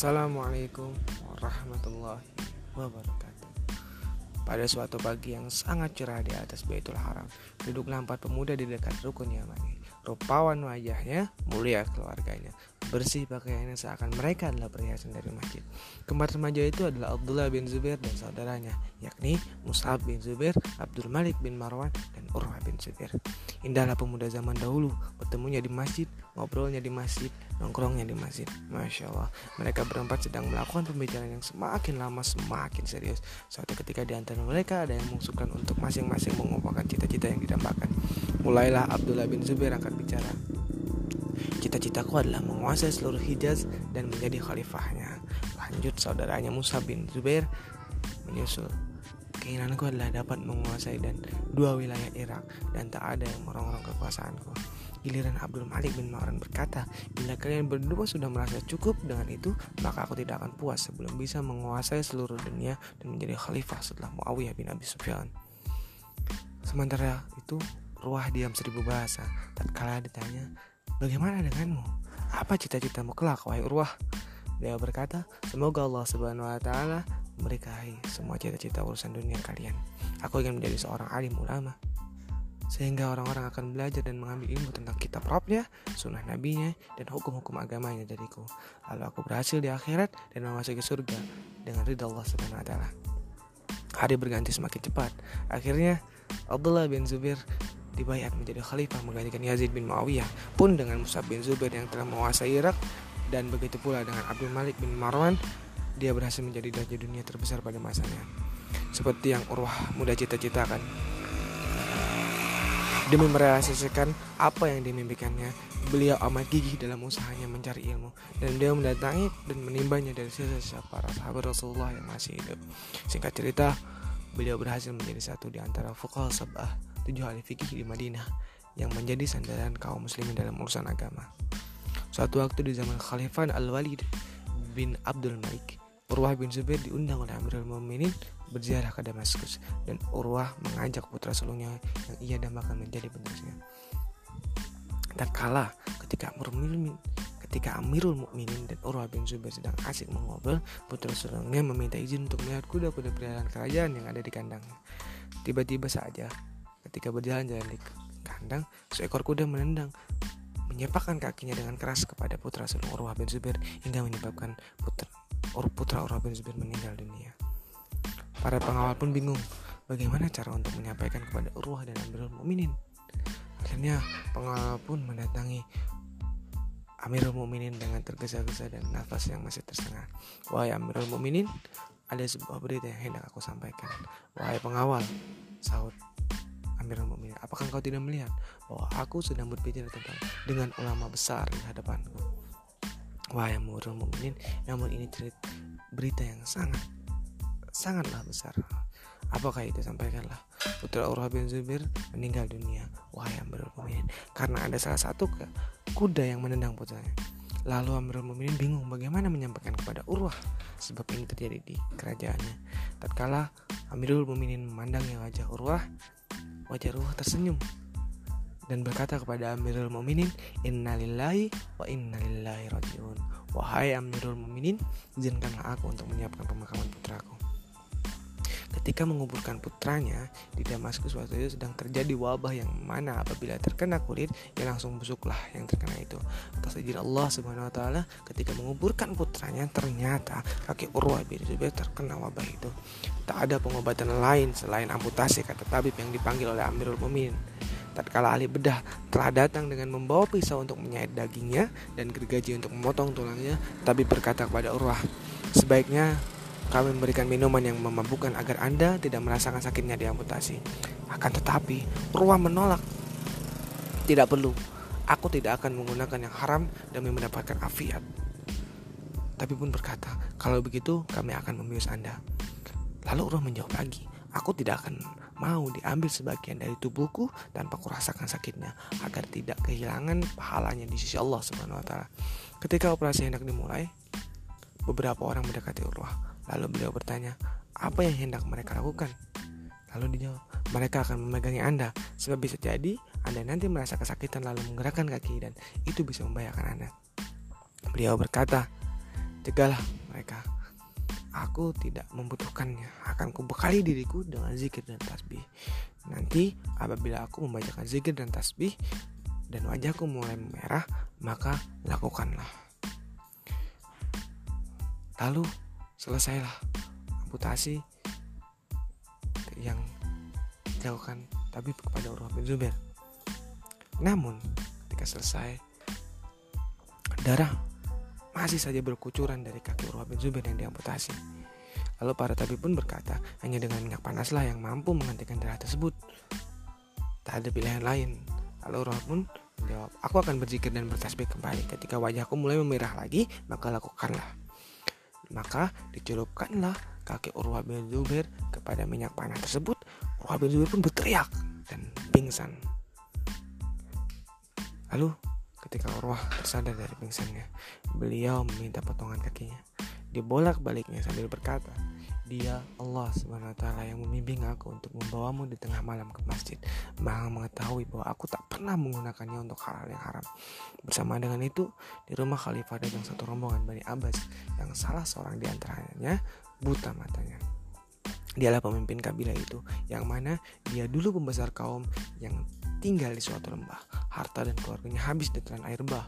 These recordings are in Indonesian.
Assalamualaikum warahmatullahi wabarakatuh. Pada suatu pagi yang sangat cerah di atas Baitul Haram, duduklah 4 pemuda di dekat rukun Yamani. Rupawan wajahnya, mulia keluarganya, bersih pakaiannya seakan mereka adalah perhiasan dari masjid. Kembar remaja itu adalah Abdullah bin Zubair dan saudaranya, yakni Mus'ab bin Zubair, Abdul Malik bin Marwan, dan Urwah bin Zubair. Indahlah pemuda zaman dahulu, bertemunya di masjid, ngobrolnya di masjid, nongkrongnya di masjid. Masya Allah, mereka berempat sedang melakukan pembicaraan yang semakin lama semakin serius. Suatu ketika di antara mereka ada yang mengusulkan untuk masing-masing mengumpulkan cita-cita yang didambakan. Mulailah Abdullah bin Zubair akan bicara. Cita-citaku adalah menguasai seluruh Hijaz dan menjadi khalifahnya. Lanjut saudaranya Mus'ab bin Zubair menyusul. Keinginanku adalah dapat menguasai dan 2 wilayah Irak dan tak ada yang merongrong kekuasaanku. Giliran Abdul Malik bin Marwan berkata, bila kalian berdua sudah merasa cukup dengan itu, maka aku tidak akan puas sebelum bisa menguasai seluruh dunia dan menjadi khalifah setelah Muawiyah bin Abi Sufyan. Sementara itu, Urwah diam 1000 bahasa. Tatkala ditanya, bagaimana denganmu? Apa cita-citamu kelak, wahai Urwah? Dia berkata, semoga Allah Subhanahu Wa Taala merekahi semua cita-cita urusan dunia kalian. Aku ingin menjadi seorang alim ulama, sehingga orang-orang akan belajar dan mengambil ilmu tentang kitab Rabbnya, sunnah nabinya, dan hukum-hukum agamanya dariku. Lalu aku berhasil di akhirat dan memasuki surga dengan ridha Allah Subhanahu Wa Taala. Hari berganti semakin cepat. Akhirnya Abdullah bin Zubair dibayat menjadi khalifah menggantikan Yazid bin Muawiyah, pun dengan Mus'ab bin Zubair yang telah menguasai Irak, dan begitu pula dengan Abdul Malik bin Marwan. Dia berhasil menjadi raja dunia terbesar pada masanya, seperti yang Urwah muda cita-citakan. Demi merealisasikan apa yang dimimpikannya, beliau amat gigih dalam usahanya mencari ilmu, dan beliau mendatangi dan menimbanya dari sisa-sisa para sahabat Rasulullah yang masih hidup. Singkat cerita, beliau berhasil menjadi satu di antara Fuqaha Sab'ah, 7 ahli fikih di Madinah, yang menjadi sandaran kaum muslimin dalam urusan agama. Suatu waktu di zaman Khalifah al-Walid bin Abdul Malik, Urwah bin Zubair diundang oleh Amirul Mukminin berziarah ke Damaskus, dan Urwah mengajak putra sulungnya yang ia dambakan menjadi penerusnya. Tatkala ketika Amirul Mukminin dan Urwah bin Zubair sedang asik mengobrol, putra sulungnya meminta izin untuk melihat kuda-kuda peliharaan kerajaan yang ada di kandangnya. Tiba-tiba saja, ketika berjalan-jalan di kandang, seekor kuda menendang, menyepakkan kakinya dengan keras kepada putra sulung Urwah bin Zubair hingga menyebabkan putra Urwah bin Zubair meninggal dunia. Para pengawal pun bingung bagaimana cara untuk menyampaikan kepada Urwah dan Amirul Mukminin. Akhirnya pengawal pun mendatangi Amirul Mukminin dengan tergesa-gesa dan nafas yang masih tersengat. Wahai Amirul Mukminin, ada sebuah berita yang hendak aku sampaikan. Wahai pengawal, sahut Amirul Mukminin, apakah engkau tidak melihat bahwa aku sedang berbicara dengan ulama besar di hadapanku? Wahai Amirul Mukminin, namun ini berita yang sangatlah besar. Apakah itu? Sampaikanlah. Putra Urwah bin Zubair meninggal dunia, wahai Amirul Mukminin, karena ada salah satu kuda yang menendang putranya. Lalu Amirul Mukminin bingung bagaimana menyampaikan kepada Urwah sebab ini terjadi di kerajaannya. Tatkala Amirul Mukminin memandangi wajah Urwah tersenyum dan berkata kepada Amirul Mukminin, innalillahi wa innalillahi rajiun. Wahai Amirul Mukminin, izinkanlah aku untuk menyiapkan pemakaman putraku. Ketika menguburkan putranya di Damaskus, waktu itu sedang terjadi wabah yang mana apabila terkena kulit, ya langsung busuklah yang terkena itu. Atas izin Allah Subhanahu Wa Taala, ketika menguburkan putranya, ternyata kaki Urwah bin Zubair terkena wabah itu. Tak ada pengobatan lain selain amputasi, kata tabib yang dipanggil oleh Amirul Mukminin. Tatkala ahli bedah telah datang dengan membawa pisau untuk menyayat dagingnya dan gergaji untuk memotong tulangnya, tabib berkata kepada Urwah, sebaiknya kami memberikan minuman yang memabukkan agar Anda tidak merasakan sakitnya diamputasi. Akan tetapi, Urwah menolak. Tidak perlu. Aku tidak akan menggunakan yang haram demi mendapatkan afiat. Tapi pun berkata, kalau begitu kami akan membius Anda. Lalu Urwah menjawab lagi, aku tidak akan mau diambil sebagian dari tubuhku tanpa kurasakan sakitnya, agar tidak kehilangan pahalanya di sisi Allah Subhanahu Wa Taala. Ketika operasi hendak dimulai, beberapa orang mendekati Urwah. Lalu beliau bertanya, apa yang hendak mereka lakukan? Lalu dijawab, mereka akan memegangi Anda, sebab bisa jadi Anda nanti merasa kesakitan lalu menggerakkan kaki, dan itu bisa membahayakan Anda. Beliau berkata, Cegahlah mereka, aku tidak membutuhkannya. Akan kubekali diriku dengan zikir dan tasbih. Nanti apabila aku membacakan zikir dan tasbih dan wajahku mulai memerah, maka lakukanlah. Lalu selesailah amputasi yang dilakukan tabib kepada Urwah bin Zubair. Namun ketika selesai, darah masih saja berkucuran dari kaki Urwah bin Zubair yang diamputasi. Lalu para tabib pun berkata, hanya dengan minyak panaslah yang mampu menghentikan darah tersebut, tak ada pilihan lain. Lalu Urwah pun menjawab, aku akan berzikir dan bertasbih kembali. Ketika wajahku mulai memerah lagi, maka lakukanlah. Maka dicelupkanlah kaki Urwah bin Zubair kepada minyak panas tersebut. Urwah bin Zubair pun berteriak dan pingsan. Lalu ketika Urwah tersadar dari pingsannya, beliau meminta potongan kakinya. Dibolak-baliknya sambil berkata, Dia Allah SWT yang membimbing aku untuk membawamu di tengah malam ke masjid. Maha mengetahui bahwa aku tak pernah menggunakannya untuk hal yang haram. Bersama dengan itu, di rumah khalifah datang satu rombongan Bani Abbas yang salah seorang di antaranya buta matanya. Dialah pemimpin kabilah itu, yang mana dia dulu pembesar kaum yang tinggal di suatu lembah. Harta dan keluarganya habis ditelan air bah.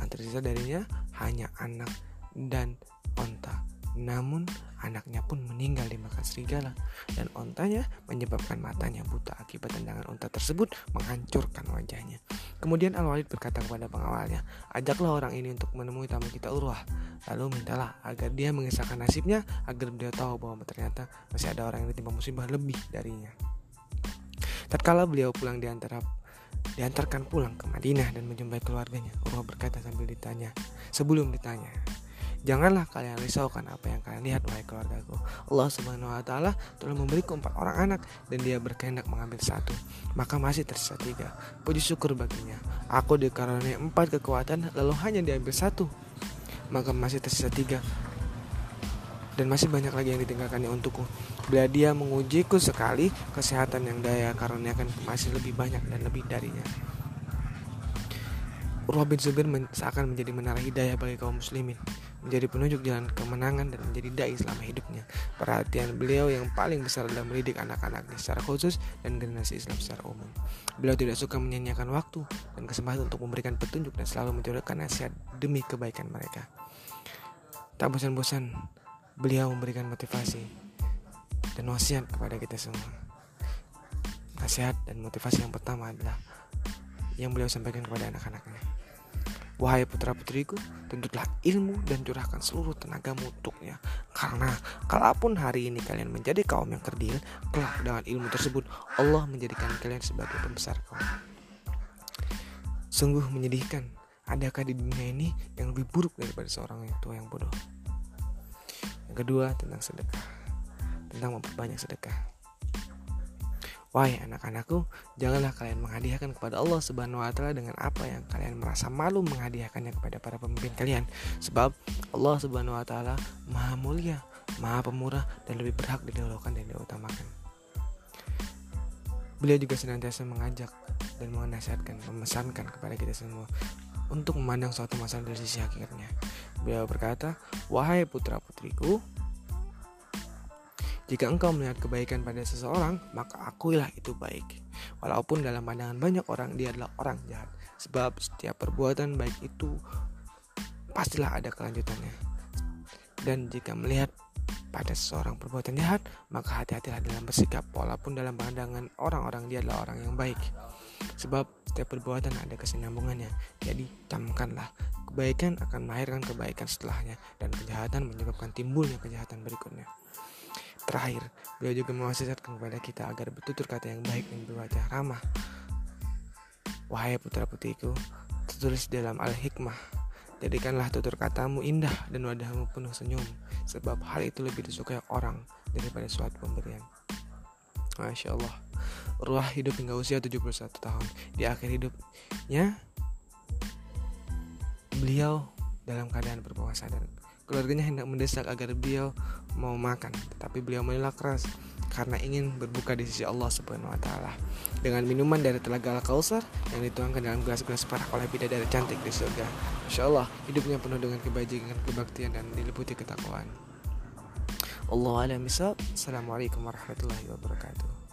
Yang tersisa darinya hanya anak dan onta. Namun anaknya pun meninggal dimakan serigala, dan ontanya menyebabkan matanya buta akibat tendangan onta tersebut menghancurkan wajahnya. Kemudian al-Walid berkata kepada pengawalnya, ajaklah orang ini untuk menemui tamu kita Urwah. Lalu mintalah agar dia mengisahkan nasibnya, agar beliau tahu bahwa ternyata masih ada orang yang ditimpa musibah lebih darinya. Tatkala beliau pulang diantarkan pulang ke Madinah dan menjumpai keluarganya, Urwah berkata sebelum ditanya, janganlah kalian risaukan apa yang kalian lihat, wahai keluargaku. Allah SWT telah memberiku 4 orang anak, dan dia berkehendak mengambil 1, maka masih tersisa 3. Puji syukur baginya, aku dikaruniai 4 kekuatan, lalu hanya diambil 1, maka masih tersisa 3, dan masih banyak lagi yang ditinggalkannya untukku. Bila dia mengujiku sekali, kesehatan yang daya karuniakan masih lebih banyak dan lebih darinya. Urwah bin Zubair seakan menjadi menara hidayah bagi kaum muslimin, menjadi penunjuk jalan kemenangan, dan menjadi dai selama hidupnya. Perhatian beliau yang paling besar dalam mendidik anak-anaknya secara khusus dan generasi Islam secara umum. Beliau tidak suka menyia-nyiakan waktu dan kesempatan untuk memberikan petunjuk, dan selalu mencurahkan nasihat demi kebaikan mereka. Tak bosan-bosan beliau memberikan motivasi dan wasiat kepada kita semua. Nasihat dan motivasi yang pertama adalah yang beliau sampaikan kepada anak-anaknya, wahai putra-putriku, tuntutlah ilmu dan curahkan seluruh tenagamu untuknya, karena kalaupun hari ini kalian menjadi kaum yang kerdil, kelak dengan ilmu tersebut Allah menjadikan kalian sebagai pembesar kaum. Sungguh menyedihkan, adakah di dunia ini yang lebih buruk daripada seorang yang tua yang bodoh? Yang kedua, tentang sedekah, tentang memperbanyak sedekah. Wahai anak-anakku, janganlah kalian menghadiahkan kepada Allah SWT dengan apa yang kalian merasa malu menghadiahkannya kepada para pemimpin kalian. Sebab Allah SWT maha mulia, maha pemurah, dan lebih berhak didahulukan dan diutamakan. Beliau juga senantiasa mengajak dan menasihatkan, memesankan kepada kita semua untuk memandang suatu masalah dari sisi hakikatnya. Beliau berkata, wahai putra-putriku, jika engkau melihat kebaikan pada seseorang, maka akuilah itu baik, walaupun dalam pandangan banyak orang dia adalah orang jahat. Sebab setiap perbuatan baik itu pastilah ada kelanjutannya. Dan jika melihat pada seseorang perbuatan jahat, maka hati-hatilah dalam bersikap, walaupun dalam pandangan orang-orang dia adalah orang yang baik. Sebab setiap perbuatan ada kesinambungannya. Jadi camkanlah, kebaikan akan melahirkan kebaikan setelahnya, dan kejahatan menyebabkan timbulnya kejahatan berikutnya. Terakhir, beliau juga mewasiatkan kepada kita agar bertutur kata yang baik dan berwajah ramah. Wahai putra-putriku, tertulis dalam Al-Hikmah, jadikanlah tutur katamu indah dan wadahmu penuh senyum, sebab hal itu lebih disukai orang daripada suatu pemberian. Masya Allah, Urwah hidup hingga usia 71 tahun. Di akhir hidupnya, beliau dalam keadaan berpuasa dan keluarganya hendak mendesak agar beliau mau makan, tetapi beliau menolak keras. karena ingin berbuka di sisi Allah Subhanahu wa taala dengan minuman dari telaga al-Kausar yang dituangkan dalam gelas-gelas parah oleh bidadari cantik di surga. Insyaallah hidupnya penuh dengan kebajikan, kebaktian, dan diliputi ketakwaan. Wallahu a'lam bishawab. Assalamualaikum warahmatullahi wabarakatuh.